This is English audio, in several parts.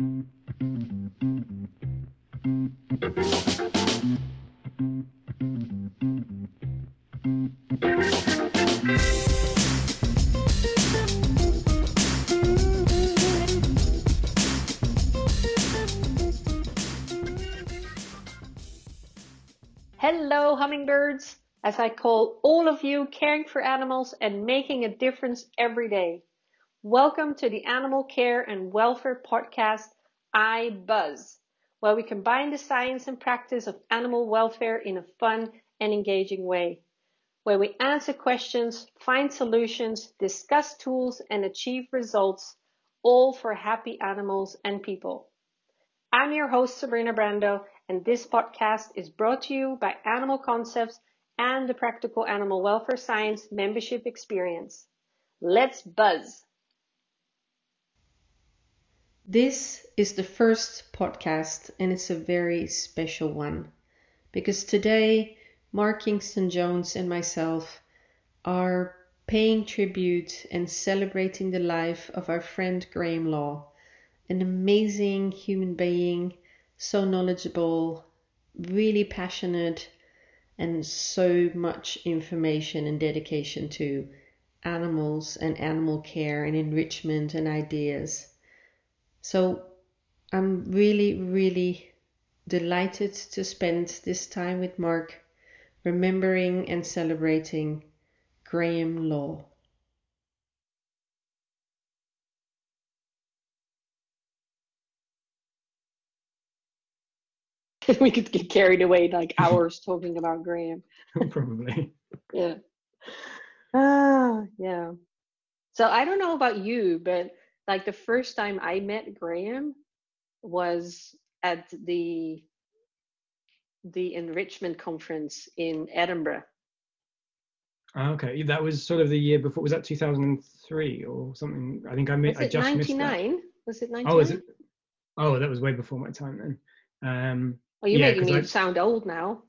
Hello, hummingbirds, as I call all of you caring for animals and making a difference every day. Welcome to the Animal Care and Welfare Podcast, iBuzz, where we combine the science and practice of animal welfare in a fun and engaging way, where we answer questions, find solutions, discuss tools, and achieve results, all for happy animals and people. I'm your host, Sabrina Brando, and this podcast is brought to you by Animal Concepts and the Practical Animal Welfare Science membership experience. Let's buzz! This is the first podcast, and it's a very special one, because today Mark Kingston Jones and myself are paying tribute and celebrating the life of our friend Graham Law, an amazing human being, so knowledgeable, really passionate, and so much information and dedication to animals and animal care and enrichment and ideas. So I'm really delighted to spend this time with Mark, remembering and celebrating Graham Law. We could get carried away like hours talking about Graham. Probably. Yeah. Yeah. So I don't know about you, but like the first time I met Graham was at the enrichment conference in Edinburgh. Okay, that was sort of the year before. Was that 2003 or something? I think I just missed that. Was it 99? Oh, is it? Oh, that was way before my time then. You're making me sound old now.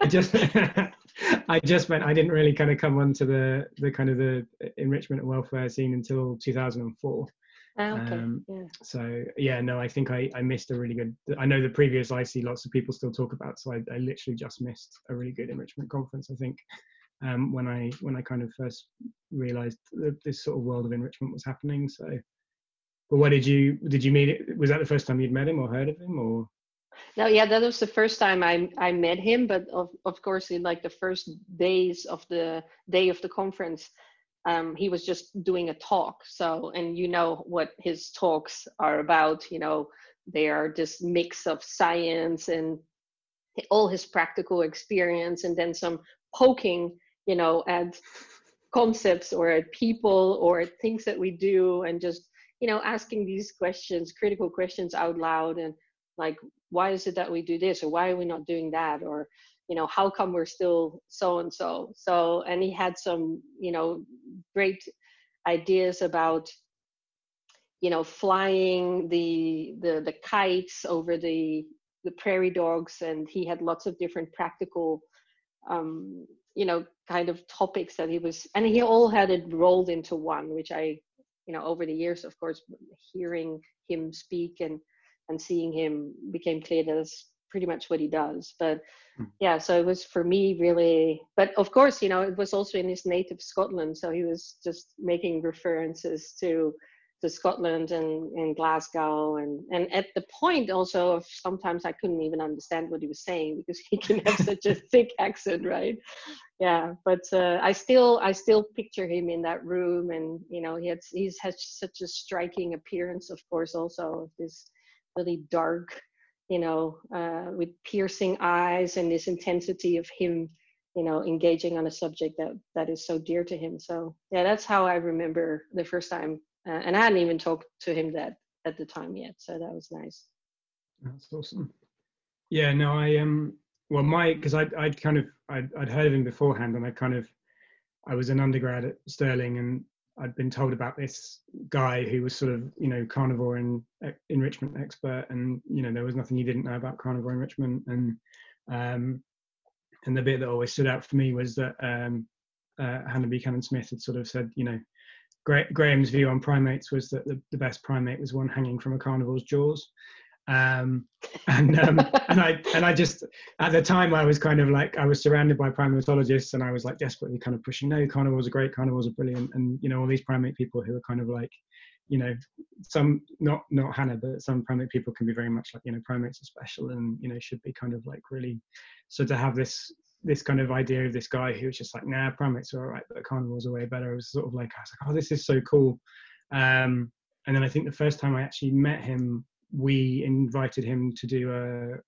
I just meant I didn't really kind of come onto the enrichment and welfare scene until 2004. Okay. Yeah. So yeah, no, I think I missed a really good. I know the previous I see lots of people still talk about. So I literally just missed a really good enrichment conference. I think when I kind of first realised that this sort of world of enrichment was happening. So, but what did you meet it? Was that the first time you'd met him or heard of him or? No, yeah, that was the first time I met him, but of course in like the first days of the day of the conference, he was just doing a talk. So, and you know what his talks are about, you know, they are this mix of science and all his practical experience and then some poking, you know, at concepts or at people or at things that we do and just, you know, asking these questions, critical questions out loud and like, why is it that we do this or why are we not doing that? Or, you know, how come we're still so-and-so? So, and he had some, you know, great ideas about, you know, flying the kites over the prairie dogs. And he had lots of different practical, you know, kind of topics that he was, and he all had it rolled into one, which I, you know, over the years, of course, hearing him speak and seeing him became clear that that's pretty much what he does. But yeah, so it was for me really, but of course, you know, it was also in his native Scotland. So he was just making references to Scotland and Glasgow. And at the point also of sometimes I couldn't even understand what he was saying because he can have such a thick accent, right? Yeah, but I still picture him in that room. And, you know, he has such a striking appearance, of course, also of this really dark, you know, with piercing eyes and this intensity of him, you know, engaging on a subject that is so dear to him. So yeah, that's how I remember the first time. And I hadn't even talked to him that at the time yet. So that was nice. That's awesome. Yeah, no, I'd heard of him beforehand and I was an undergrad at Sterling and I'd been told about this guy who was sort of, you know, carnivore and enrichment expert, and you know there was nothing you didn't know about carnivore enrichment. And and the bit that always stood out for me was that Hannah B. Buchanan-Smith had sort of said, you know, Graham's view on primates was that the best primate was one hanging from a carnivore's jaws. And I just, at the time I was kind of like, I was surrounded by primatologists and I was like desperately kind of pushing, no, carnivores are great, carnivores are brilliant. And, you know, all these primate people who are kind of like, you know, some, not Hannah, but some primate people can be very much like, you know, primates are special and, you know, should be kind of like really, so to have this kind of idea of this guy who was just like, nah, primates are all right, but carnivores are way better. It was sort of like, I was like, oh, this is so cool. And then I think the first time I actually met him, we invited him to do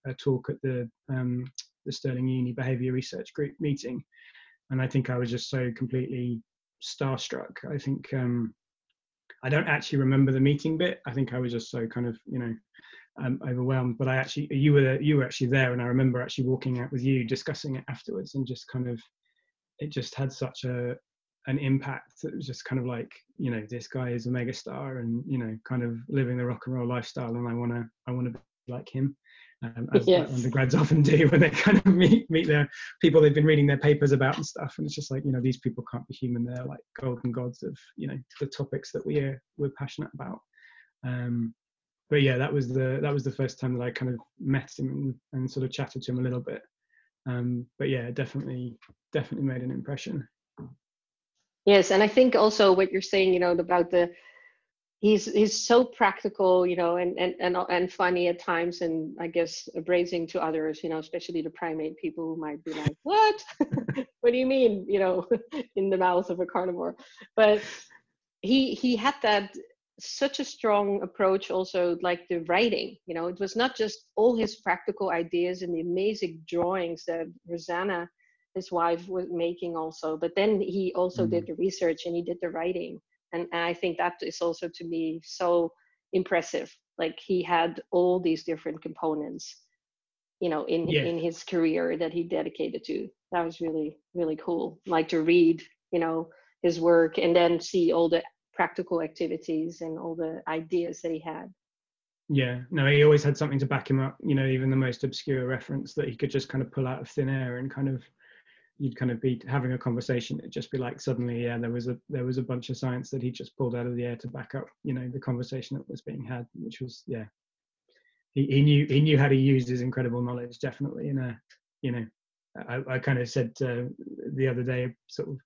a talk at the Sterling uni behavior research group meeting, and I think I was just so completely starstruck. I think I don't actually remember the meeting bit. I think I was just so kind of, you know, overwhelmed, but I actually, you were actually there, and I remember actually walking out with you discussing it afterwards, and just kind of, it just had such an impact. It was just kind of like, you know, this guy is a megastar and, you know, kind of living the rock and roll lifestyle, and I want to be like him, as yes. Undergrads often do when they kind of meet their people they've been reading their papers about and stuff, and it's just like, you know, these people can't be human, they're like golden gods of, you know, the topics that we're passionate about. But yeah, that was the first time that I kind of met him and sort of chatted to him a little bit. But yeah, definitely made an impression. Yes, and I think also what you're saying, you know, about he's so practical, you know, and funny at times, and I guess abrasing to others, you know, especially the primate people who might be like, what? What do you mean, you know, in the mouth of a carnivore? But he had that such a strong approach also, like the writing, you know, it was not just all his practical ideas and the amazing drawings that Rosanna, his wife, was making also, but then he also did the research and he did the writing, and I think that is also to me so impressive. Like he had all these different components, you know, in his career that he dedicated to. That was really, really cool, like to read, you know, his work and then see all the practical activities and all the ideas that he had. Yeah, no, he always had something to back him up, you know, even the most obscure reference that he could just kind of pull out of thin air, and kind of, you'd kind of be having a conversation, it'd just be like, suddenly, yeah, there was a bunch of science that he just pulled out of the air to back up, you know, the conversation that was being had, which was, yeah, he knew how to use his incredible knowledge, definitely. And you know, I kind of said the other day, sort of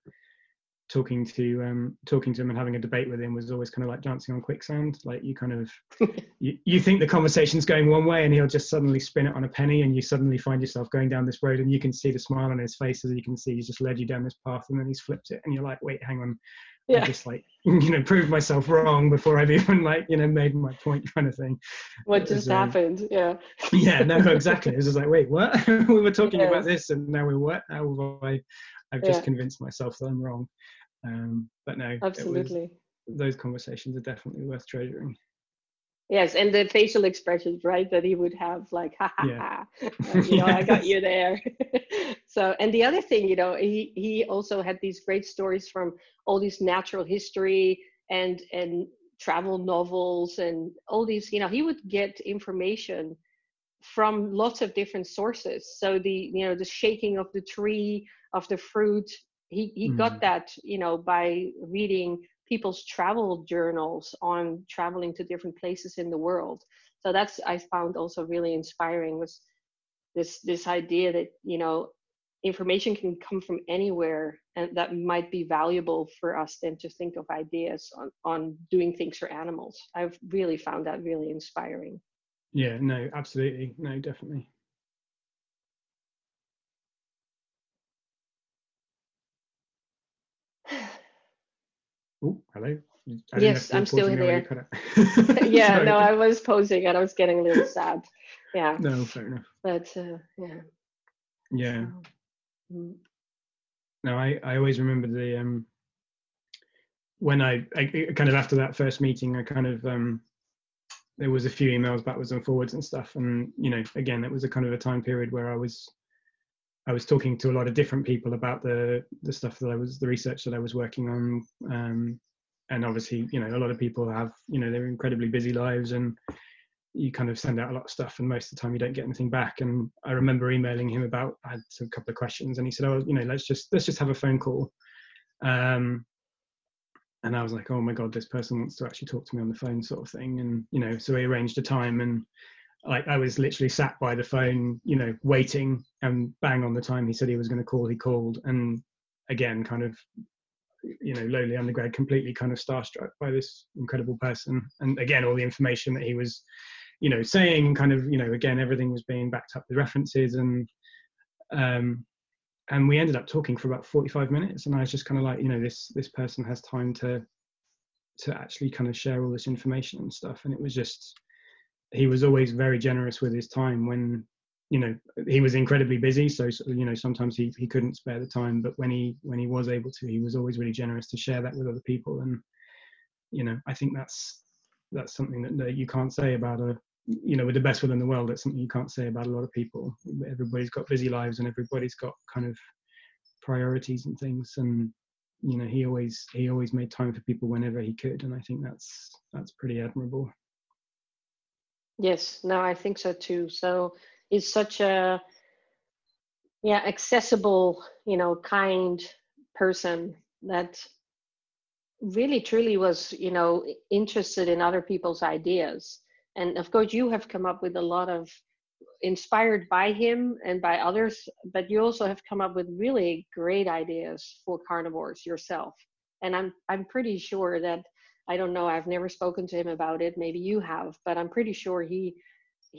talking to him and having a debate with him was always kind of like dancing on quicksand. Like you kind of you think the conversation's going one way, and he'll just suddenly spin it on a penny, and you suddenly find yourself going down this road, and you can see the smile on his face, as you can see he's just led you down this path, and then he's flipped it, and you're like, wait, hang on, yeah. I just, like, you know, proved myself wrong before I've even, like, you know, made my point, kind of thing. What just happened? Yeah. Yeah, no, exactly. It was just like, wait, what? We were talking about this, and now we're what? How have I've just convinced myself that I'm wrong. But no, absolutely, those conversations are definitely worth treasuring. Yes, and the facial expressions, right, that he would have, like, ha ha ha, you know, I got you there. So, and the other thing, you know, he also had these great stories from all these natural history and travel novels and all these, you know, he would get information from lots of different sources. So the, you know, the shaking of the tree, of the fruit, he got that, you know, by reading people's travel journals on traveling to different places in the world. So that's, I found also really inspiring, was this idea that, you know, information can come from anywhere, and that might be valuable for us then to think of ideas on doing things for animals. I've really found that really inspiring. Yeah, no, absolutely. No, definitely. Oh, hello. Yes, I'm still here. Yeah, no, I was posing and I was getting a little sad. Yeah. No, fair enough. But yeah. Yeah. So. No, I always remember the when I kind of, after that first meeting, I kind of there was a few emails backwards and forwards and stuff, and, you know, again, it was a kind of a time period where I was talking to a lot of different people about the stuff that the research that I was working on, and obviously, you know, a lot of people have, you know, they're incredibly busy lives, and you kind of send out a lot of stuff, and most of the time you don't get anything back. And I remember emailing him about, I had a couple of questions, and he said, oh, you know, let's just have a phone call. And I was like, oh my God, this person wants to actually talk to me on the phone sort of thing. And, you know, so we arranged a time, and I was literally sat by the phone, you know, waiting, and bang on the time he said he was going to call, he called. And again, kind of, you know, lowly undergrad, completely kind of starstruck by this incredible person. And again, all the information that he was, you know, saying, kind of, you know, again, everything was being backed up with references. And we ended up talking for about 45 minutes. And I was just kind of like, you know, this person has time to actually kind of share all this information and stuff. And it was just, he was always very generous with his time when, you know, he was incredibly busy. So, you know, sometimes he couldn't spare the time, but when he was able to, he was always really generous to share that with other people. And, you know, I think that's something that you can't say about you know, with the best will in the world, that's something you can't say about a lot of people. Everybody's got busy lives and everybody's got kind of priorities and things. And, you know, he always made time for people whenever he could. And I think that's pretty admirable. Yes, no, I think so too. So it's such a, yeah, accessible, you know, kind person that really truly was, you know, interested in other people's ideas. And of course, you have come up with a lot of, inspired by him and by others, but you also have come up with really great ideas for carnivores yourself. And I'm pretty sure that, I don't know, I've never spoken to him about it, maybe you have, but I'm pretty sure he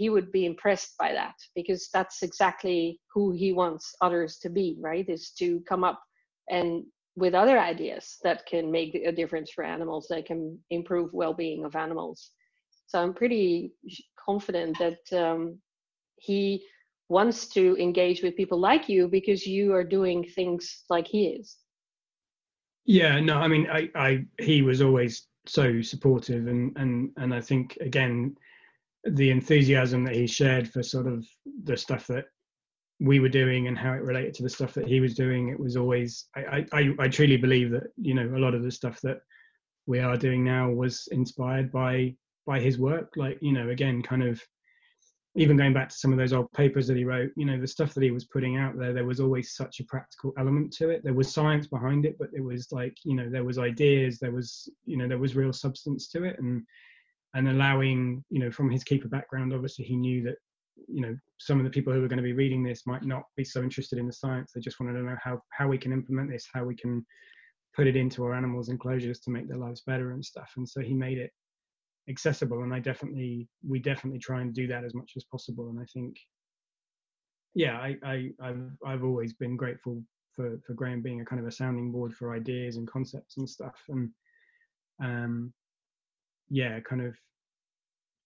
would be impressed by that, because that's exactly who he wants others to be, right? Is to come up and with other ideas that can make a difference for animals, that can improve well-being of animals. So I'm pretty confident that he wants to engage with people like you, because you are doing things like he is. Yeah, no, I mean, he was always so supportive, and I think, again, the enthusiasm that he shared for sort of the stuff that we were doing and how it related to the stuff that he was doing, it was always, I truly believe that, you know, a lot of the stuff that we are doing now was inspired by his work. Like, you know, again, kind of even going back to some of those old papers that he wrote, you know, the stuff that he was putting out there was always such a practical element to it. There was science behind it, but it was like, you know, there was ideas, there was, you know, there was real substance to it. And allowing, you know, from his keeper background, obviously he knew that, you know, some of the people who were going to be reading this might not be so interested in the science. They just wanted to know how we can implement this, how we can put it into our animals' enclosures to make their lives better and stuff. And so he made it accessible, and we definitely try and do that as much as possible. And I think, yeah, I've always been grateful for Graham being a kind of a sounding board for ideas and concepts and stuff. And yeah, kind of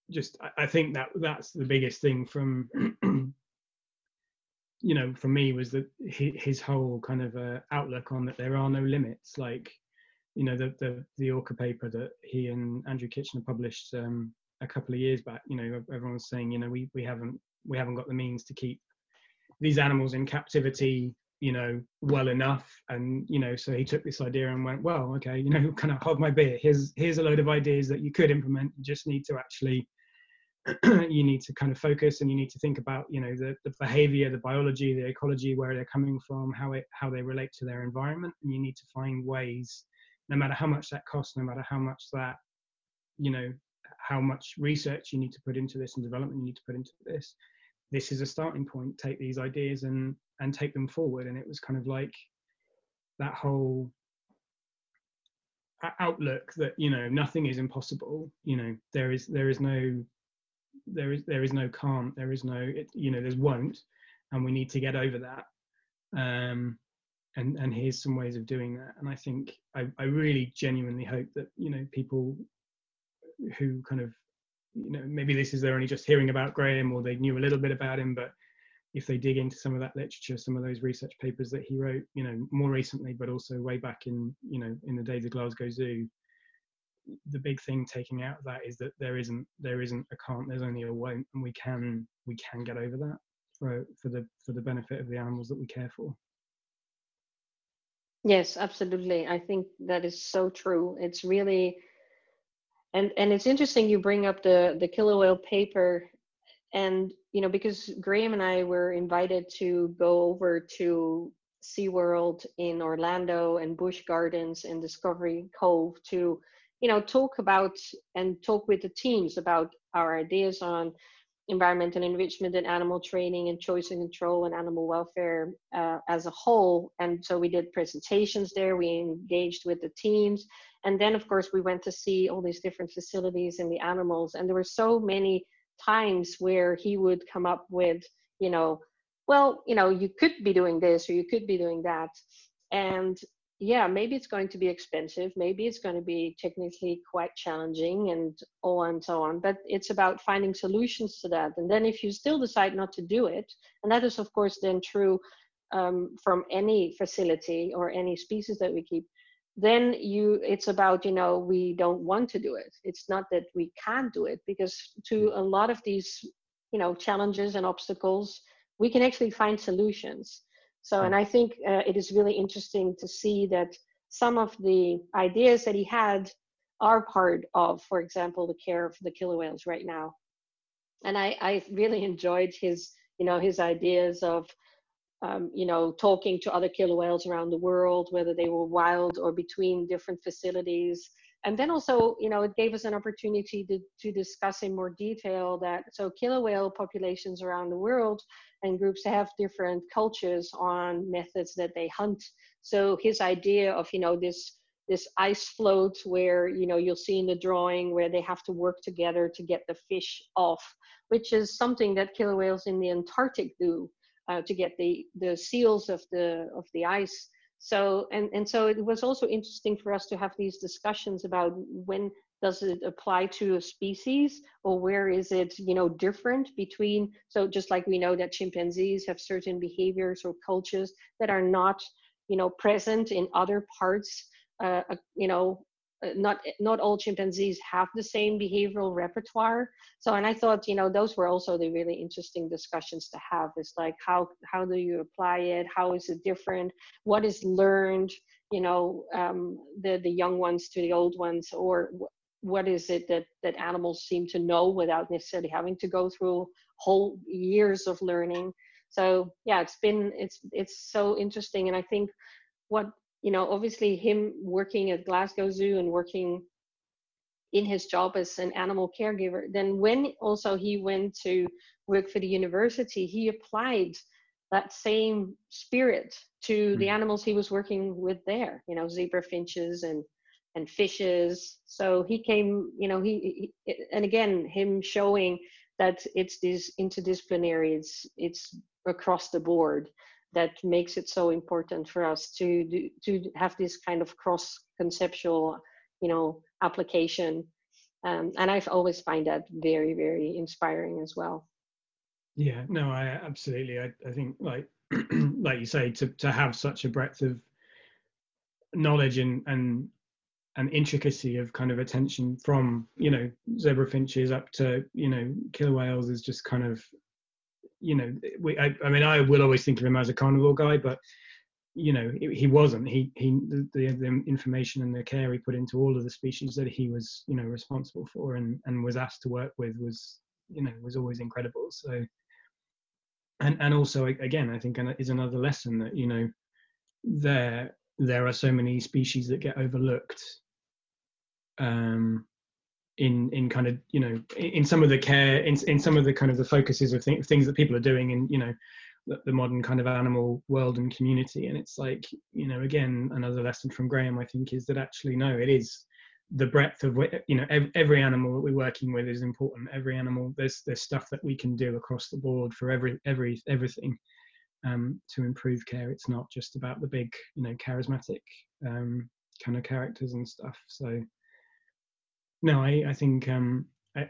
just, I think that's the biggest thing from you know, for me, was that his whole kind of outlook on that there are no limits. Like, you know, the Orca paper that he and Andrew Kitchener published a couple of years back, you know, everyone was saying, you know, we haven't got the means to keep these animals in captivity, you know, well enough. And, you know, so he took this idea and went, well, okay, you know, kind of hold my beer. Here's a load of ideas that you could implement. You just need to actually, you need to kind of focus, and you need to think about, you know, the behavior, the biology, the ecology, where they're coming from, how they relate to their environment. And you need to find ways, no matter how much that costs, no matter how much that, you know, how much research you need to put into this and development you need to put into this, this is a starting point. Take these ideas and take them forward. And it was kind of like that whole outlook that, you know, nothing is impossible. You know, there is no can't, there is no, it, you know, there's won't, and we need to get over that. And here's some ways of doing that. And I think I really genuinely hope that, you know, people who kind of, you know, maybe this is they're only just hearing about Graham, or they knew a little bit about him, but if they dig into some of that literature, some of those research papers that he wrote, you know, more recently, but also way back in, you know, in the days of Glasgow Zoo, the big thing taking out of that is that there isn't a can't, there's only a won't, and we can get over that for the benefit of the animals that we care for. Yes, absolutely. I think that is so true. It's really, and it's interesting you bring up the killer whale paper, and, you know, because Graham and I were invited to go over to SeaWorld in Orlando and Busch Gardens and Discovery Cove to, you know, talk about and talk with the teams about our ideas on environmental enrichment and animal training and choice and control and animal welfare as a whole. And so we did presentations there, we engaged with the teams. And then of course we went to see all these different facilities and the animals. And there were so many times where he would come up with, you know, well, you know, you could be doing this or you could be doing that. And yeah, maybe it's going to be expensive. Maybe it's going to be technically quite challenging and so on. But it's about finding solutions to that. And then if you still decide not to do it, and that is, of course, then true from any facility or any species that we keep, then it's about, you know, we don't want to do it. It's not that we can't do it, because to a lot of these, you know, challenges and obstacles, we can actually find solutions. So, and I think it is really interesting to see that some of the ideas that he had are part of, for example, the care of the killer whales right now. And I really enjoyed his, you know, his ideas of, you know, talking to other killer whales around the world, whether they were wild or between different facilities. And then also, you know, it gave us an opportunity to discuss in more detail that, so killer whale populations around the world and groups have different cultures on methods that they hunt. So his idea of, you know, this ice float where, you know, you'll see in the drawing where they have to work together to get the fish off, which is something that killer whales in the Antarctic do to get the seals of the ice. So, and so it was also interesting for us to have these discussions about when does it apply to a species, or where is it, you know, different between, so just like we know that chimpanzees have certain behaviors or cultures that are not, you know, present in other parts, you know, not all chimpanzees have the same behavioral repertoire. So, and I thought, you know, those were also the really interesting discussions to have. It's like, how do you apply it? How is it different? What is learned, you know, the young ones to the old ones, or what is it that animals seem to know without necessarily having to go through whole years of learning? So yeah, it's so interesting. And I think you know, obviously him working at Glasgow Zoo and working in his job as an animal caregiver, then when also he went to work for the university, he applied that same spirit to the animals he was working with there, you know, zebra finches and fishes. So he came, you know, he and again, him showing that it's this interdisciplinary, it's across the board, that makes it so important for us to have this kind of cross-conceptual, you know, application. And I've always find that very, very inspiring as well. Yeah, no, I absolutely. I think, like like you say, to have such a breadth of knowledge and an intricacy of kind of attention from, you know, zebra finches up to, you know, killer whales is just kind of, you know, I will always think of him as a carnivore guy, but, you know, he wasn't. The information and the care he put into all of the species that he was, you know, responsible for and was asked to work with was, you know, was always incredible. So, and also, again, I think is another lesson that, you know, there are so many species that get overlooked in kind of, you know, in some of the care, in some of the kind of the focuses of things that people are doing in, you know, the modern kind of animal world and community. And it's like, you know, again, another lesson from Graham, I think, is that actually, no, it is the breadth of, you know, every animal that we're working with is important. Every animal, there's stuff that we can do across the board for everything to improve care. It's not just about the big, you know, charismatic kind of characters and stuff. So no, I think,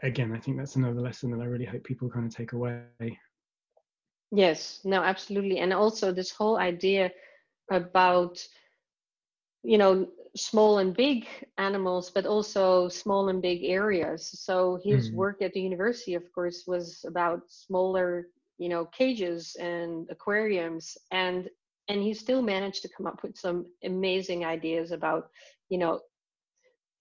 again, I think that's another lesson that I really hope people kind of take away. Yes, no, absolutely. And also this whole idea about, you know, small and big animals, but also small and big areas. So his work at the university, of course, was about smaller, you know, cages and aquariums, and he still managed to come up with some amazing ideas about, you know,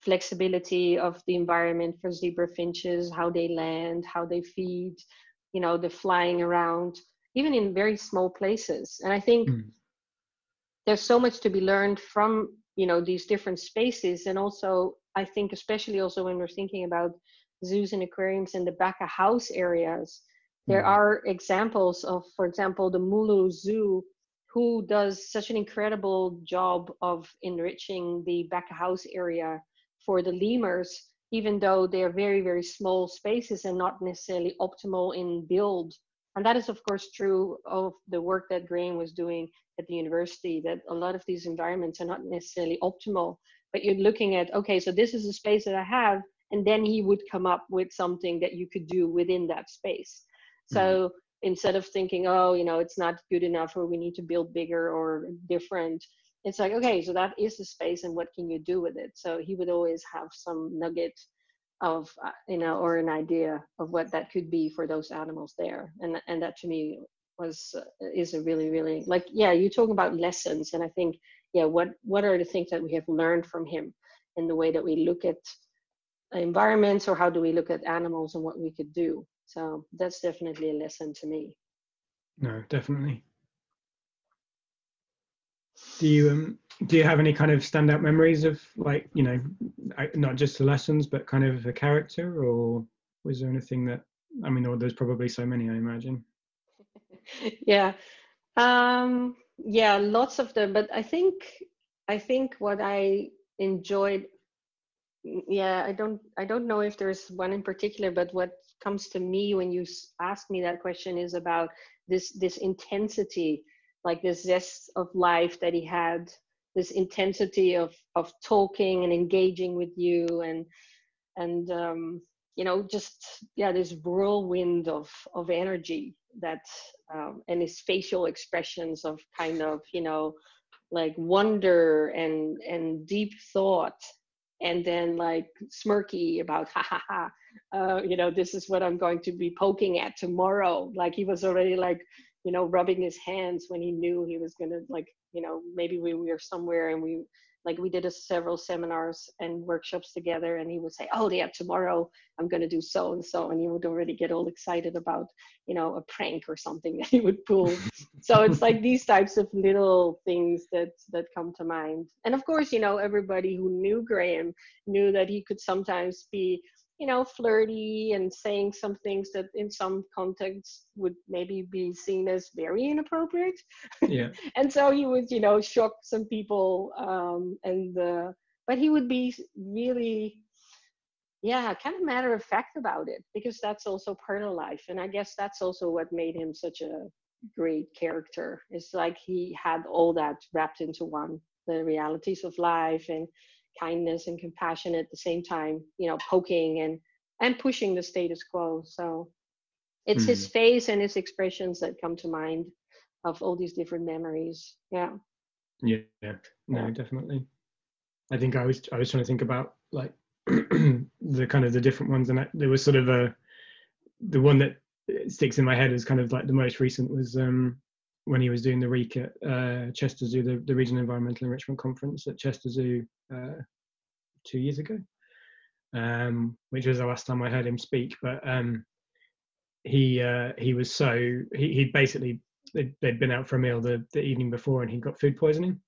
flexibility of the environment for zebra finches, how they land, how they feed, you know, the flying around, even in very small places. And I think there's so much to be learned from, you know, these different spaces. And also, I think, especially also when we're thinking about zoos and aquariums in the back of house areas, there are examples of, for example, the Mulu Zoo, who does such an incredible job of enriching the back of house area for the lemurs, even though they are very, very small spaces and not necessarily optimal in build. And that is, of course, true of the work that Graham was doing at the university, that a lot of these environments are not necessarily optimal. But you're looking at, okay, so this is a space that I have, and then he would come up with something that you could do within that space. So instead of thinking, oh, you know, it's not good enough, or we need to build bigger or different, it's like, okay, so that is the space, and what can you do with it? So he would always have some nugget of, you know, or an idea of what that could be for those animals there. And that to me was, is a really, really, like, yeah, you're talking about lessons. And I think, yeah, what are the things that we have learned from him in the way that we look at environments, or how do we look at animals and what we could do? So that's definitely a lesson to me. No, definitely. Do you have any kind of standout memories of, like, you know, not just the lessons, but kind of the character, or was there anything that, I mean, or there's probably so many, I imagine. Yeah, lots of them. But I think what I enjoyed, yeah, I don't know if there's one in particular, but what comes to me when you ask me that question is about this intensity, like this zest of life that he had, this intensity of talking and engaging with you, and you know, just, yeah, this whirlwind of energy that, and his facial expressions of kind of, you know, like wonder and deep thought, and then like smirky about you know, this is what I'm going to be poking at tomorrow. Like he was already like, you know, rubbing his hands when he knew he was gonna, like, you know, maybe we were somewhere and we did several seminars and workshops together, and he would say, oh yeah, tomorrow I'm gonna do so and so, and he would already get all excited about, you know, a prank or something that he would pull. So it's like these types of little things that come to mind. And of course, you know, everybody who knew Graham knew that he could sometimes be, you know, flirty and saying some things that in some contexts would maybe be seen as very inappropriate. Yeah. And so he would, you know, shock some people. But he would be really, yeah, kind of matter of fact about it, because that's also part of life. And I guess that's also what made him such a great character. It's like he had all that wrapped into one, the realities of life and kindness and compassion at the same time, you know, poking and pushing the status quo. So it's his face and his expressions that come to mind of all these different memories. Yeah. No, definitely. I think I was trying to think about, like, the kind of the different ones, and there was sort of the one that sticks in my head is kind of like the most recent was when he was doing the REEC at Chester Zoo, the Regional Environmental Enrichment Conference at Chester Zoo 2 years ago, which was the last time I heard him speak. But he was so, he basically, they'd been out for a meal the evening before, and he got food poisoning.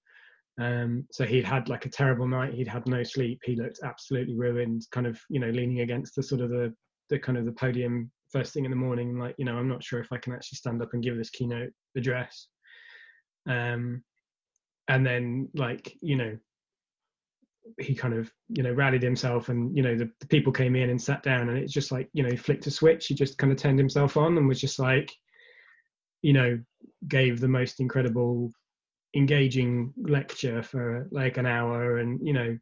So he'd had like a terrible night. He'd had no sleep. He looked absolutely ruined, kind of, you know, leaning against the sort of the kind of the podium first thing in the morning, like, you know, I'm not sure if I can actually stand up and give this keynote address. And then, like, you know, he kind of, you know, rallied himself, and, you know, the people came in and sat down, and it's just like, you know, he flicked a switch, he just kind of turned himself on and was just like, you know, gave the most incredible, engaging lecture for like an hour. And, you know,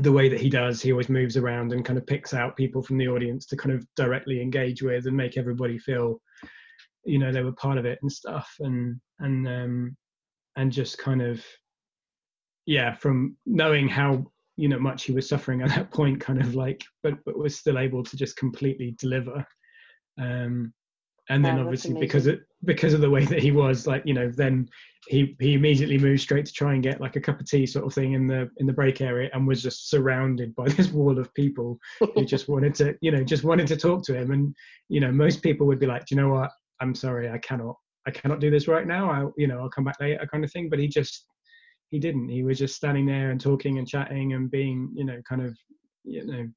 the way that he does, he always moves around and kind of picks out people from the audience to kind of directly engage with and make everybody feel, you know, they were part of it and stuff. And just kind of, yeah, from knowing how, you know, much he was suffering at that point, kind of like, but was still able to just completely deliver. And then obviously because of the way that he was, like, you know, then he immediately moved straight to try and get like a cup of tea sort of thing in the break area, and was just surrounded by this wall of people who just wanted to talk to him. And, you know, most people would be like, do you know what, I'm sorry, I cannot do this right now, I'll come back later, kind of thing. But he just he didn't. He was just standing there and talking and chatting and being,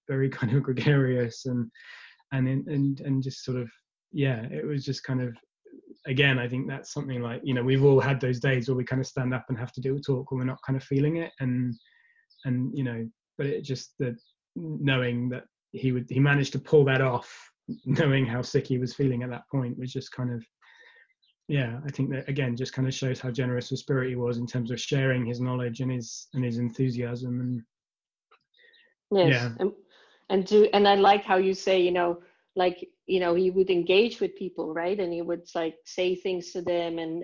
very kind of gregarious and just sort of, yeah, it was just kind of, again, I think that's something like, we've all had those days where we kind of stand up and have to do a talk when we're not kind of feeling it. And, but it just that knowing that he managed to pull that off, knowing how sick he was feeling at that point was just kind of, yeah, I think that again, just kind of shows how generous of spirit he was in terms of sharing his knowledge and his enthusiasm. And yes. Yeah. And I like how you say, he would engage with people, right? And he would like say things to them and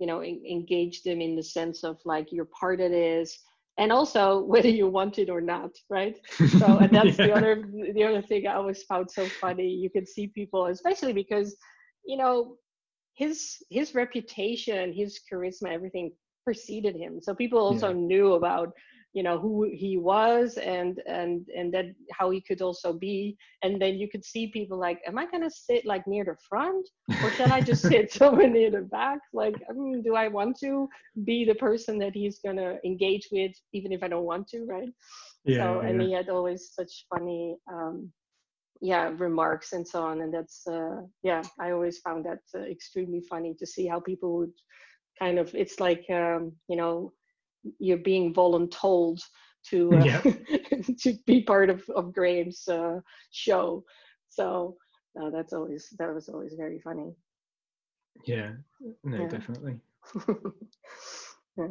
engage them in the sense of like you're part of this, and also whether you want it or not, right? So and that's yeah. the other thing I always found so funny. You can see people, especially because his reputation, his charisma, everything preceded him. So people also knew about who he was and that how he could also be. And then you could see people like, am I gonna sit like near the front, or can I just sit somewhere near the back? Like, do I want to be the person that he's gonna engage with, even if I don't want to, right? Yeah. So yeah. And he had always such funny, remarks and so on. And that's I always found that extremely funny to see how people would kind of, it's like you're being voluntold to to be part of Graham's show. So that was always very funny. Yeah, no, yeah. Definitely. Yeah.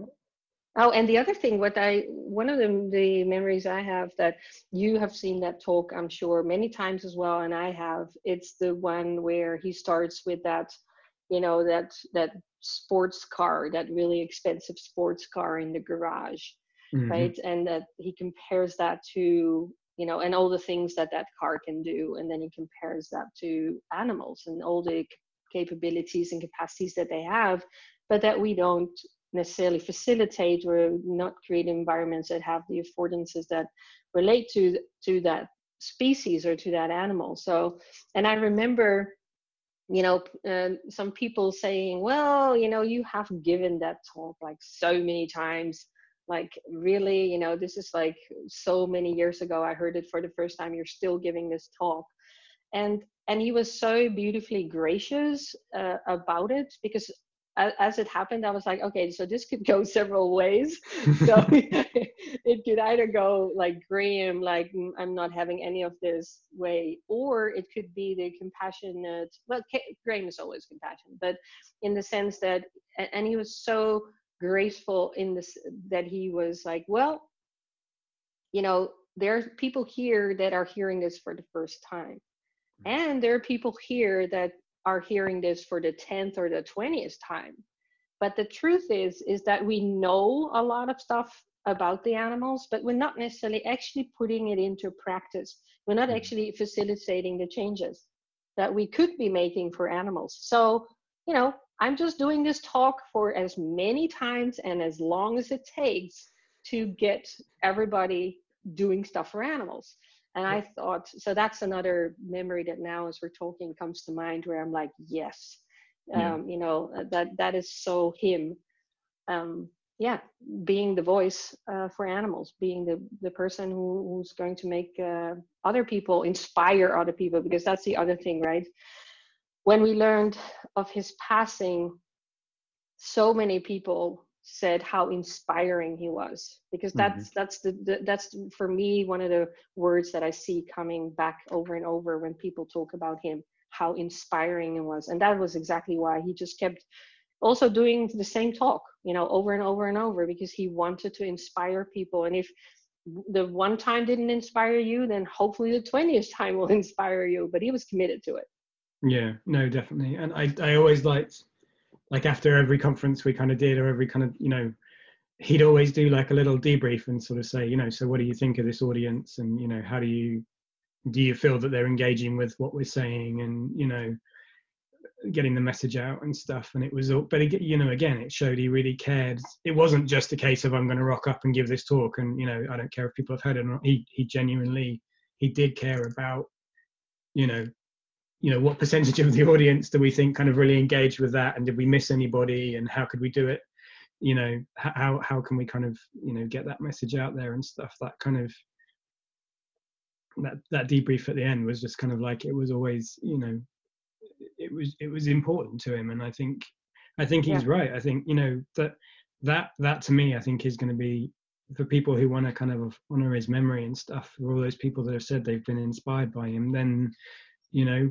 Oh, and the other thing, one of the memories I have that you have seen that talk, I'm sure, many times as well, and I have. It's the one where he starts with that, that sports car, that really expensive sports car in the garage, mm-hmm. right? And that he compares that to, and all the things that car can do. And then he compares that to animals and all the capabilities and capacities that they have, but that we don't necessarily facilitate or not create environments that have the affordances that relate to that species or to that animal. So, and I remember some people saying, well, you have given that talk like so many times, like really, this is like so many years ago, I heard it for the first time, you're still giving this talk. And he was so beautifully gracious about it, because as it happened, I was like, okay, so this could go several ways. So it could either go like Graham, like I'm not having any of this way, or it could be the compassionate. Well, Graham is always compassionate, but in the sense that, and he was so graceful in this that he was like, well, there are people here that are hearing this for the first time, and there are people here that are hearing this for the 10th or the 20th time. But the truth is that we know a lot of stuff about the animals, but we're not necessarily actually putting it into practice. We're not actually facilitating the changes that we could be making for animals. So, I'm just doing this talk for as many times and as long as it takes to get everybody doing stuff for animals. And I thought, so that's another memory that now as we're talking comes to mind, where I'm like, yes, that is so him. Being the voice for animals, being the person who's going to make other people, inspire other people, because that's the other thing, right? When we learned of his passing, so many people said how inspiring he was, because that's for me one of the words that I see coming back over and over when people talk about him, how inspiring it was. And that was exactly why he just kept also doing the same talk, over and over and over, because he wanted to inspire people. And if the one time didn't inspire you, then hopefully the 20th time will inspire you. But he was committed to it. Yeah, no, definitely. And I always liked, like after every conference we kind of did, or every kind of, he'd always do like a little debrief and sort of say, so what do you think of this audience? And, how do you feel that they're engaging with what we're saying, and, getting the message out and stuff. And it was all, but again, it showed he really cared. It wasn't just a case of I'm going to rock up and give this talk, and, I don't care if people have heard it or not. He genuinely, he did care about, what percentage of the audience do we think kind of really engaged with that, and did we miss anybody, and how could we do it you know, how can we kind of, you know, get that message out there and stuff. That kind of that debrief at the end was just kind of like, it was always, you know, it was important to him. And I think he's right. I think, you know, that to me, I think is going to be, for people who want to kind of honor his memory and stuff, for all those people that have said they've been inspired by him, then, you know,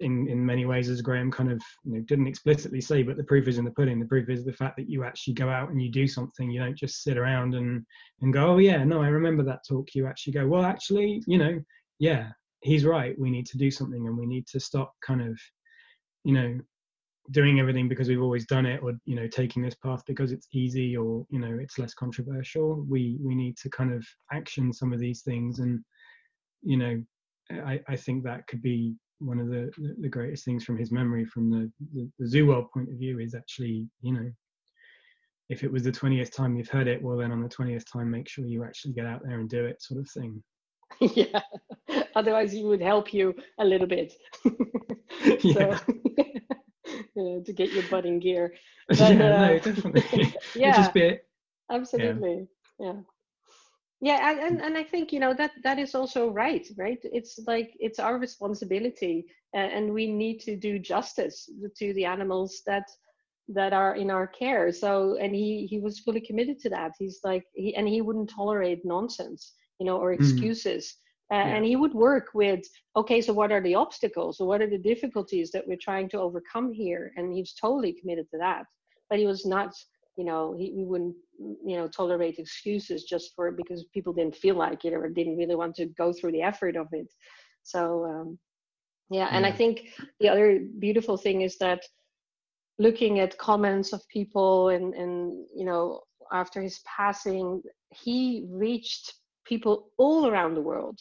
in many ways, as Graham kind of, you know, didn't explicitly say, but the proof is in the pudding. The proof is the fact that you actually go out and you do something. You don't just sit around and go, oh yeah, no, I remember that talk. You actually go, well, actually, you know, yeah, he's right. We need to do something, and we need to stop kind of, you know, doing everything because we've always done it, or, you know, taking this path because it's easy, or, you know, it's less controversial. We need to kind of action some of these things. And, you know, I think that could be one of the greatest things from his memory, from the zoo world point of view, is actually, you know, if it was the 20th time you've heard it, well then on the 20th time, make sure you actually get out there and do it, sort of thing. Yeah, otherwise he would help you a little bit. So to get your butt in gear. But, no, definitely. Yeah, just be it. Absolutely. Yeah, and I think, you know, that is also right? It's like, it's our responsibility, and we need to do justice to the animals that are in our care. So, and he was fully committed to that. He's like, he wouldn't tolerate nonsense, you know, or excuses. And he would work with, okay, so what are the obstacles? So what are the difficulties that we're trying to overcome here? And he was totally committed to that. But he was not, you know, he wouldn't, you know, tolerate excuses just for it because people didn't feel like it or didn't really want to go through the effort of it. So, and I think the other beautiful thing is that looking at comments of people and you know, after his passing, he reached people all around the world.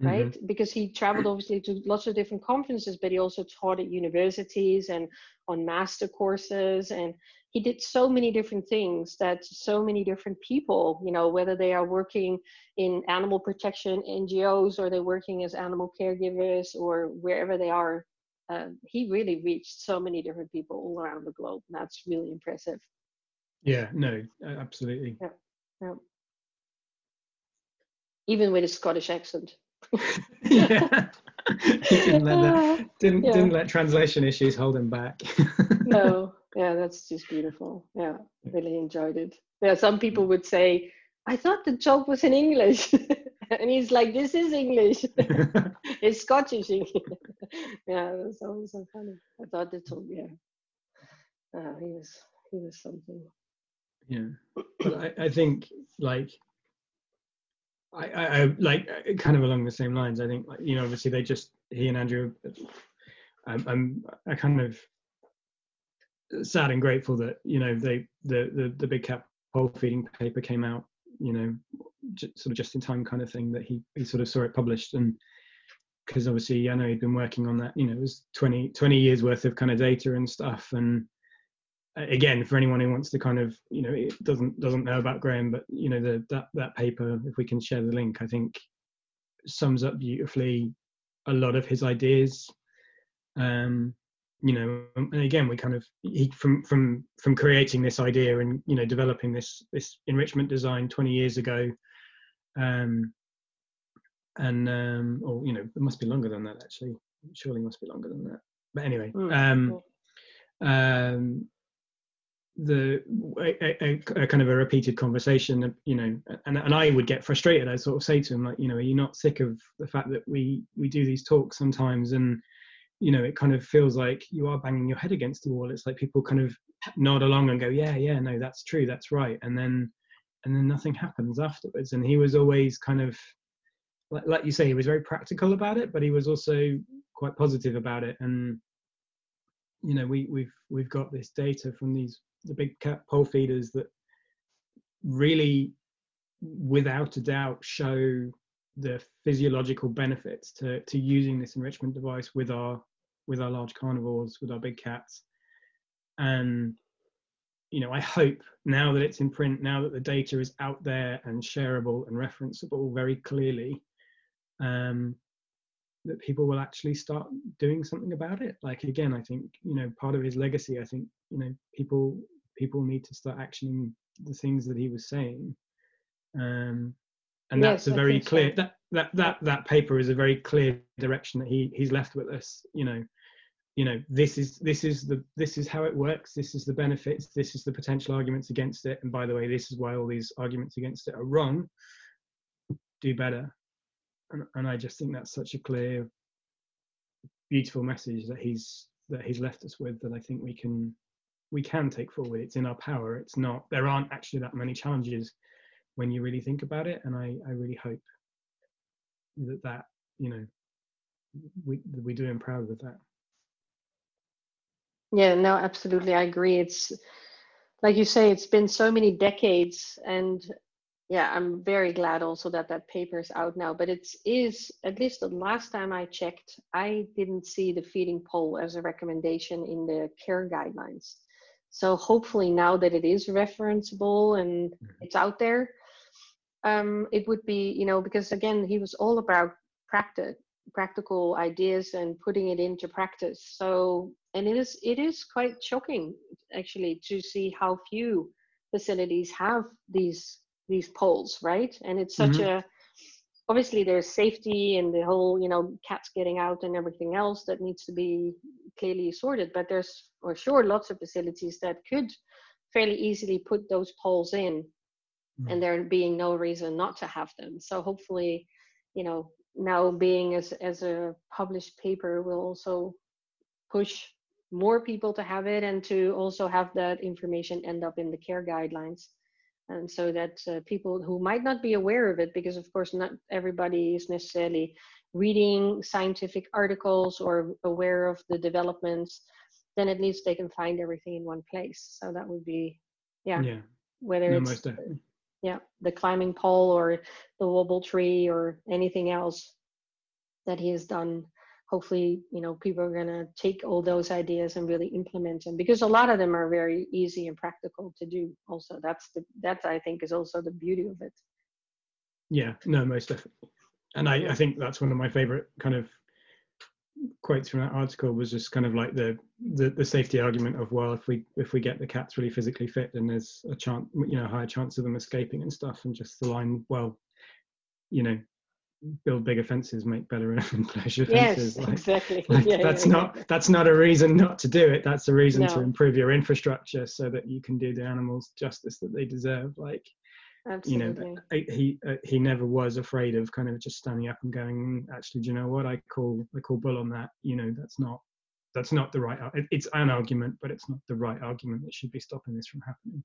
Right? Mm-hmm. Because he traveled obviously to lots of different conferences, but he also taught at universities and on master courses. And he did so many different things that so many different people, you know, whether they are working in animal protection NGOs or they're working as animal caregivers or wherever they are, he really reached so many different people all around the globe. And that's really impressive. Yeah, no, absolutely. Yeah. Even with a Scottish accent. Yeah, he didn't let translation issues hold him back. No, yeah, that's just beautiful. Yeah, really enjoyed it. Yeah, some people would say, I thought the joke was in English. And he's like, this is English. It's Scottish English. Yeah, that's always so funny. I thought the joke, he was something. Yeah, but I think, like, I like, kind of along the same lines, I think, you know, obviously he and Andrew, I kind of sad and grateful that, you know, the big cat pole feeding paper came out, you know, sort of just in time kind of thing, that he sort of saw it published. And because obviously I know he'd been working on that, you know, it was 20 years worth of kind of data and stuff. And again, for anyone who wants to kind of, you know, it doesn't know about Graham, but, you know, that paper, if we can share the link, I think sums up beautifully a lot of his ideas. You know, and again, we kind of, he from creating this idea and, you know, developing this enrichment design 20 years ago, or, you know, it must be longer than that, actually. Surely must be longer than that. But anyway, a kind of a repeated conversation, you know, and I would get frustrated. I sort of say to him, like, you know, are you not sick of the fact that we do these talks sometimes, and, you know, it kind of feels like you are banging your head against the wall. It's like people kind of nod along and go, yeah, no, that's true, that's right, and then nothing happens afterwards. And he was always kind of, like you say, he was very practical about it, but he was also quite positive about it. And, you know, we've got this data from the big cat pole feeders that really, without a doubt, show the physiological benefits to using this enrichment device with our large carnivores, with our big cats. And, you know, I hope now that it's in print, now that the data is out there and shareable and referenceable very clearly, that people will actually start doing something about it. Like, again, I think, you know, part of his legacy, I think, you know, people people need to start actioning the things that he was saying. And that's that paper is a very clear direction that he's left with us. You know, this is how it works. This is the benefits. This is the potential arguments against it. And by the way, this is why all these arguments against it are wrong. Do better. And I just think that's such a clear, beautiful message that he's left us with, that I think we can take forward. It's in our power. It's not, there aren't actually that many challenges when you really think about it. And I really hope that you know, we do him proud with that. Yeah, no, absolutely. I agree. It's like you say, it's been so many decades, and yeah, I'm very glad also that paper is out now, but it is, at least the last time I checked, I didn't see the feeding pole as a recommendation in the care guidelines. So hopefully now that it is referenceable and it's out there, it would be, you know, because again, he was all about practical ideas and putting it into practice. So, and it is quite shocking actually to see how few facilities have these poles, right? And it's such a, obviously there's safety and the whole, you know, cats getting out and everything else that needs to be clearly sorted, but there's for sure lots of facilities that could fairly easily put those poles in, and there being no reason not to have them. So hopefully, you know, now being as a published paper will also push more people to have it, and to also have that information end up in the care guidelines. And so that people who might not be aware of it, because of course not everybody is necessarily reading scientific articles or aware of the developments, then at least they can find everything in one place. So that would be, whether it's the climbing pole or the wobble tree or anything else that he has done. Hopefully, you know, people are going to take all those ideas and really implement them, because a lot of them are very easy and practical to do also. That I think is also the beauty of it. Yeah, no, most definitely. And I think that's one of my favorite kind of quotes from that article, was just kind of like the safety argument of, well, if we get the cats really physically fit, then there's a chance, you know, higher chance of them escaping and stuff, and just the line, well, you know, build bigger fences, make better enclosure fences. Yes, like, exactly. That's not a reason not to do it. That's a reason to improve your infrastructure so that you can do the animals justice that they deserve. Like, absolutely. You know, he never was afraid of kind of just standing up and going, actually, do you know what? I call bull on that. You know, that's not the right. It's an argument, but it's not the right argument that should be stopping this from happening.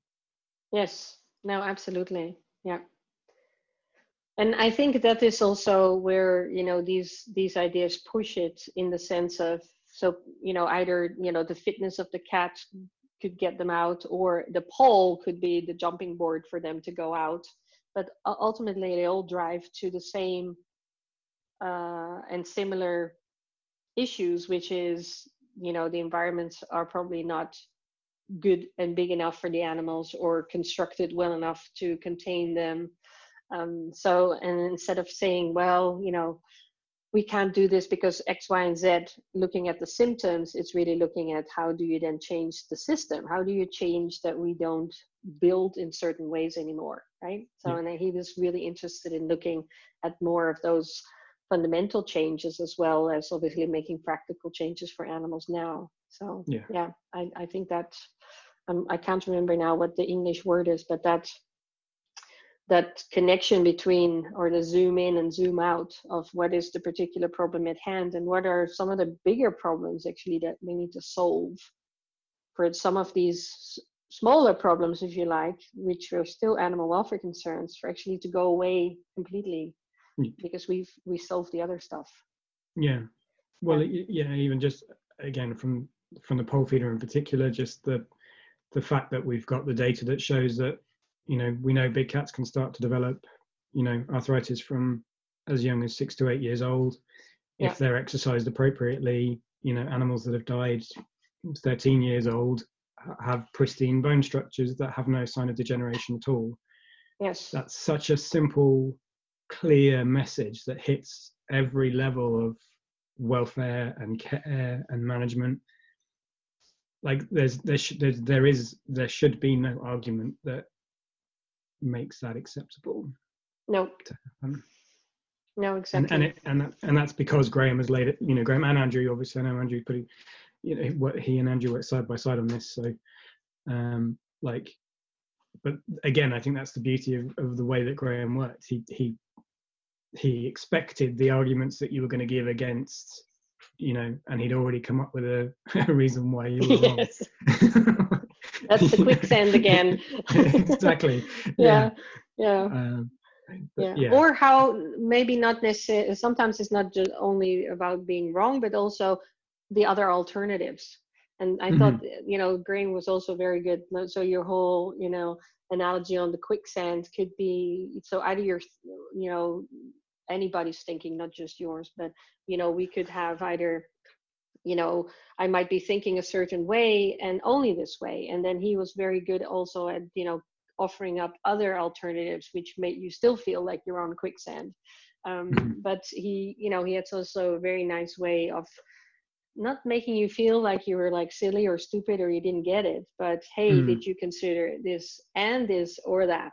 Yes. No. Absolutely. Yeah. And I think that is also where, you know, these ideas push it, in the sense of, so, you know, either, you know, the fitness of the cat could get them out, or the pole could be the jumping board for them to go out. But ultimately, they all drive to the same and similar issues, which is, you know, the environments are probably not good and big enough for the animals, or constructed well enough to contain them. So, and instead of saying, well, you know, we can't do this because X, Y, and Z, looking at the symptoms, it's really looking at how do you then change the system? How do you change that we don't build in certain ways anymore, right? So, and he was really interested in looking at more of those fundamental changes, as well as obviously making practical changes for animals now. So, I think that, I can't remember now what the English word is, but that connection between, or the zoom in and zoom out of, what is the particular problem at hand, and what are some of the bigger problems actually that we need to solve for some of these smaller problems, if you like, which are still animal welfare concerns, for actually to go away completely, because we solved the other stuff. Even just again from the pole feeder in particular, just the fact that we've got the data that shows that, you know, we know big cats can start to develop, you know, arthritis from as young as 6 to 8 years old. If they're exercised appropriately, you know, animals that have died 13 years old have pristine bone structures that have no sign of degeneration at all. Yes. That's such a simple, clear message that hits every level of welfare and care and management. like there should be no argument that makes that acceptable. No. Nope. No, exactly. And that's because Graham has laid it. You know, Graham and Andrew, obviously. I know Andrew pretty. You know, he and Andrew work side by side on this. So, but again, I think that's the beauty of the way that Graham worked. He expected the arguments that you were going to give against, you know, and he'd already come up with a reason why you were wrong. Yes. That's the quicksand again. Exactly. Yeah. Yeah. Yeah. Or how maybe not necessarily, sometimes it's not just only about being wrong, but also the other alternatives. And I thought, you know, Green was also very good. So your whole, you know, analogy on the quicksand could be, so either you're, you know, anybody's thinking, not just yours, but, you know, we could have either, you know, I might be thinking a certain way and only this way. And then he was very good also at, you know, offering up other alternatives, which made you still feel like you're on quicksand. But he, you know, he had also a very nice way of not making you feel like you were like silly or stupid or you didn't get it, but hey, did you consider this and this or that?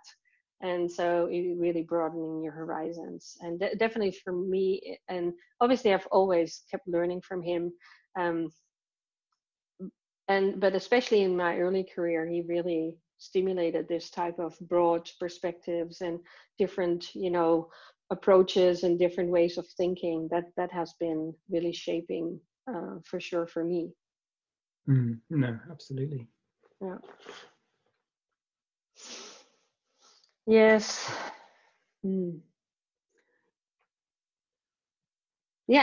And so it really broadening your horizons. And definitely for me, and obviously I've always kept learning from him. But especially in my early career, he really stimulated this type of broad perspectives and different, you know, approaches and different ways of thinking that has been really shaping for sure for me. No, absolutely. Yeah. Yes. Yeah,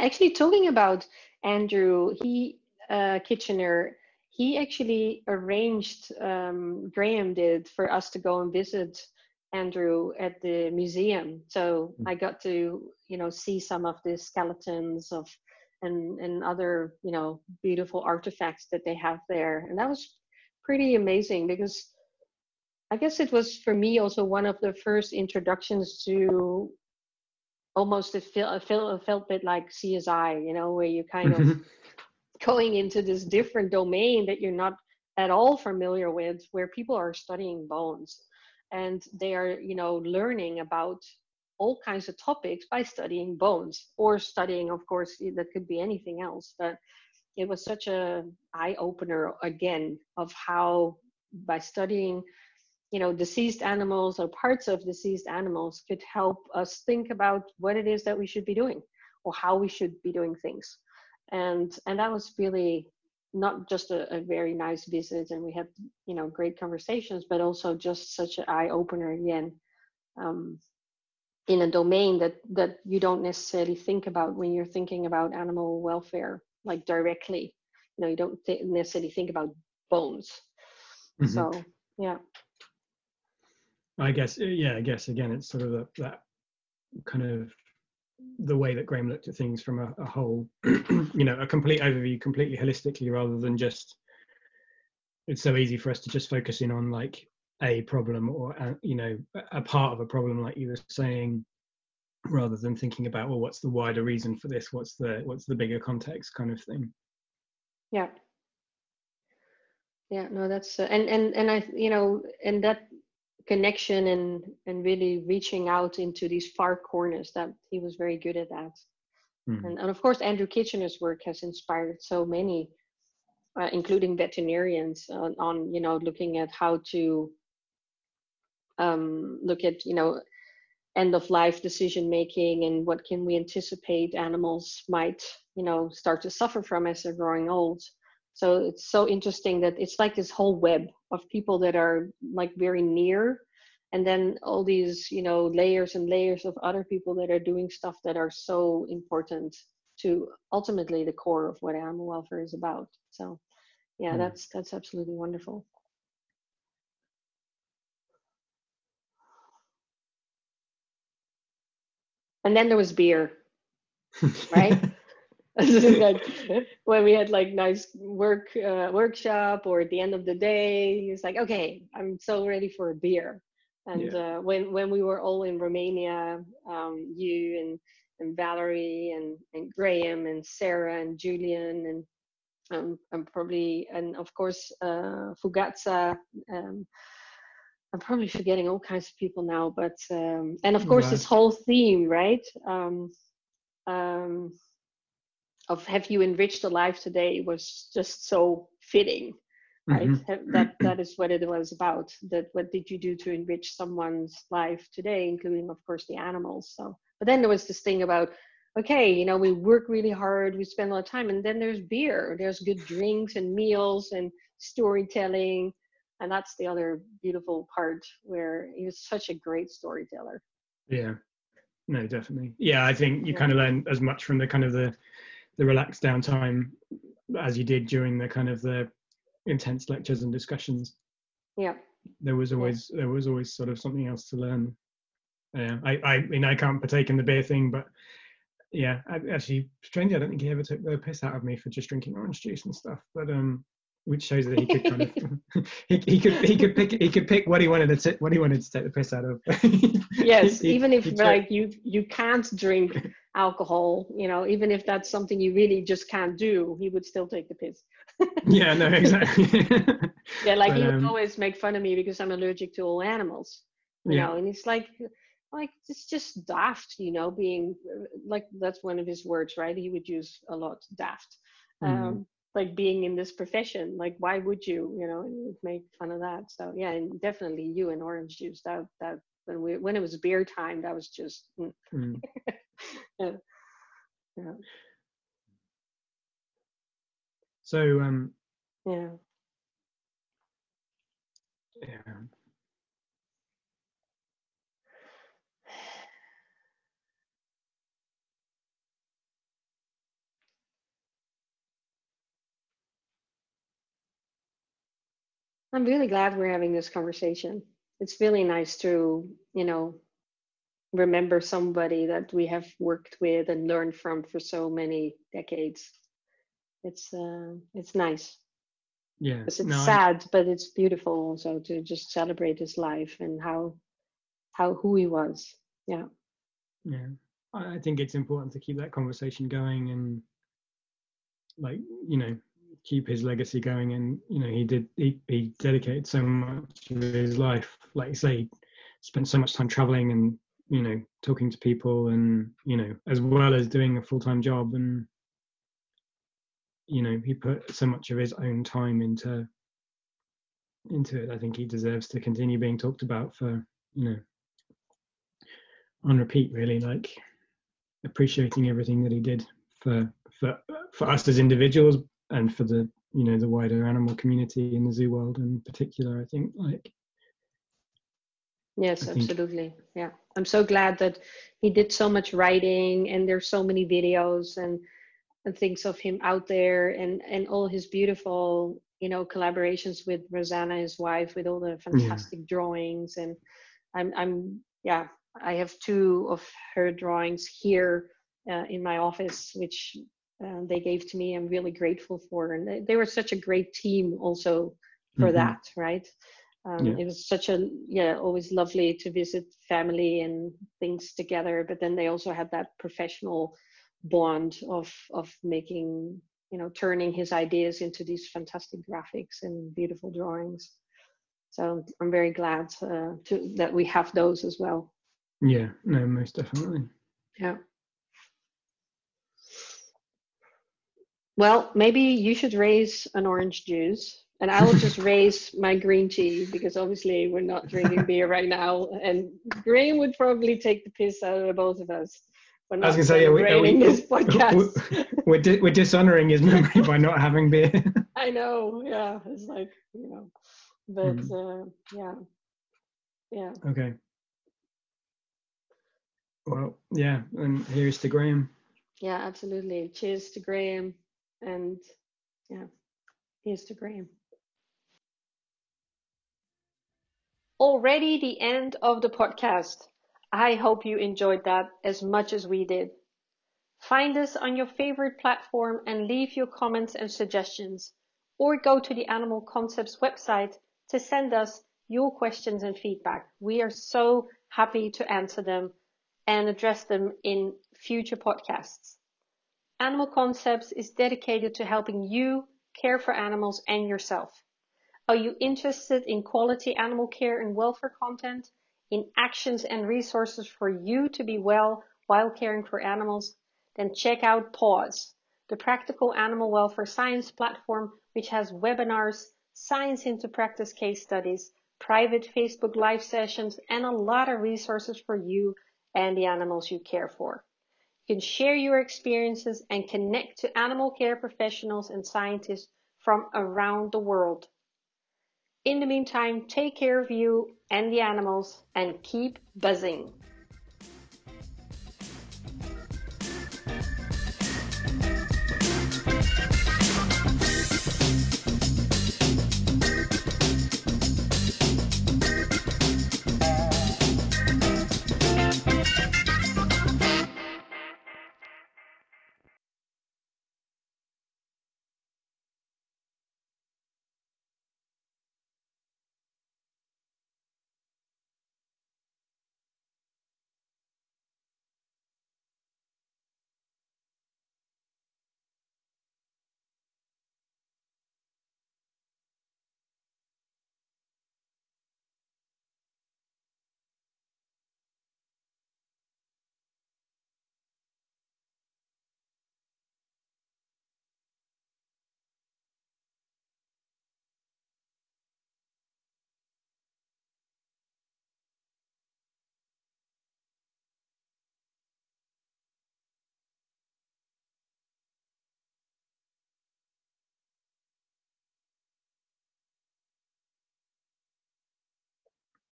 actually talking about Andrew, Kitchener, he actually arranged, Graham did, for us to go and visit Andrew at the museum. So I got to, you know, see some of the skeletons of and other, you know, beautiful artifacts that they have there. And that was pretty amazing because I guess it was for me also one of the first introductions to almost a felt bit like CSI, you know, where you kind of going into this different domain that you're not at all familiar with, where people are studying bones and they are, you know, learning about all kinds of topics by studying bones or studying, of course, that could be anything else. But it was such an eye-opener, again, of how by studying, you know, deceased animals or parts of deceased animals could help us think about what it is that we should be doing or how we should be doing things. And that was really not just a very nice visit, and we had, you know, great conversations, but also just such an eye-opener again. In a domain that you don't necessarily think about when you're thinking about animal welfare, like directly, you know, you don't necessarily think about bones. So, yeah. I guess again, it's sort of that kind of the way that Graham looked at things from a whole, you know, a complete overview, completely holistically, rather than just, it's so easy for us to just focus in on like a problem or you know, a part of a problem, like you were saying, rather than thinking about, well, what's the wider reason for this, what's the bigger context kind of thing. Yeah No, that's and I, you know, and that connection and really reaching out into these far corners, that he was very good at that. And of course Andrew Kitchener's work has inspired so many, including veterinarians, on you know, looking at how to look at, you know, end of life decision making and what can we anticipate animals might, you know, start to suffer from as they're growing old. So it's so interesting that it's like this whole web of people that are like very near, and then all these, you know, layers and layers of other people that are doing stuff that are so important to ultimately the core of what animal welfare is about. So yeah, that's absolutely wonderful. And then there was beer, right? When we had like nice workshop or at the end of the day, he was like, okay, I'm so ready for a beer. And when we were all in Romania, you and Valerie and Graham and Sarah and Julian and and of course Fugazza. I'm probably forgetting all kinds of people now, but and of course this whole theme, right? Of have you enriched a life today was just so fitting, right? Mm-hmm. That is what it was about. That what did you do to enrich someone's life today, including of course the animals. So, but then there was this thing about, okay, you know, we work really hard, we spend a lot of time, and then there's beer, there's good drinks and meals and storytelling, and that's the other beautiful part where he was such a great storyteller. Yeah, no, definitely. Yeah, I think you kind of learn as much from the kind of the relaxed downtime as you did during the kind of the intense lectures and discussions. Yeah. There was always sort of something else to learn. Yeah, I mean, I can't partake in the beer thing, but yeah, actually, strangely, I don't think he ever took the piss out of me for just drinking orange juice and stuff, but which shows that he could kind of he could pick what he wanted to take the piss out of. Yes, even if like you can't drink alcohol, you know, even if that's something you really just can't do, he would still take the piss. Yeah, no, exactly. Yeah, like he would always make fun of me because I'm allergic to all animals, you know, and it's like. Like it's just daft, you know, being like, that's one of his words, right? He would use a lot, daft, like being in this profession, like why would you know, and he would make fun of that. So yeah, and definitely you and orange juice, that when it was beer time, that was just yeah. So yeah. I'm really glad we're having this conversation. It's really nice to, you know, remember somebody that we have worked with and learned from for so many decades. It's nice. Yeah. It's sad, but it's beautiful also to just celebrate his life and who he was. Yeah. Yeah. I think it's important to keep that conversation going and, like, you know, keep his legacy going. And you know, he dedicated so much of his life, like you say, he spent so much time traveling and, you know, talking to people, and, you know, as well as doing a full-time job, and, you know, he put so much of his own time into it. I think he deserves to continue being talked about for, you know, on repeat, really, like appreciating everything that he did for us as individuals, and for the, you know, the wider animal community in the zoo world in particular, I think, like. Yes, absolutely. Yeah. I'm so glad that he did so much writing, and there's so many videos and things of him out there, and all his beautiful, you know, collaborations with Rosanna, his wife, with all the fantastic drawings. And I have two of her drawings here in my office, which they gave to me. I'm really grateful for, and they were such a great team also for that, right? It was such a always lovely to visit family and things together, but then they also had that professional bond of making, you know, turning his ideas into these fantastic graphics and beautiful drawings. So I'm very glad that we have those as well. Yeah, no, most definitely. Yeah. Well, maybe you should raise an orange juice, and I will just raise my green tea, because obviously we're not drinking beer right now, and Graham would probably take the piss out of both of us. I was going to say, yeah, we're dishonoring his memory by not having beer. I know, yeah, it's like, you know, but yeah. Okay. Well, yeah, and here's to Graham. Yeah, absolutely. Cheers to Graham. And yeah, here's to Graham. Already the end of the podcast. I hope you enjoyed that as much as we did. Find us on your favorite platform and leave your comments and suggestions, or go to the Animal Concepts website to send us your questions and feedback. We are so happy to answer them and address them in future podcasts. Animal Concepts is dedicated to helping you care for animals and yourself. Are you interested in quality animal care and welfare content, in actions and resources for you to be well while caring for animals? Then check out PAWS, the Practical Animal Welfare Science platform, which has webinars, science into practice case studies, private Facebook live sessions, and a lot of resources for you and the animals you care for. You can share your experiences and connect to animal care professionals and scientists from around the world. In the meantime, take care of you and the animals and keep buzzing.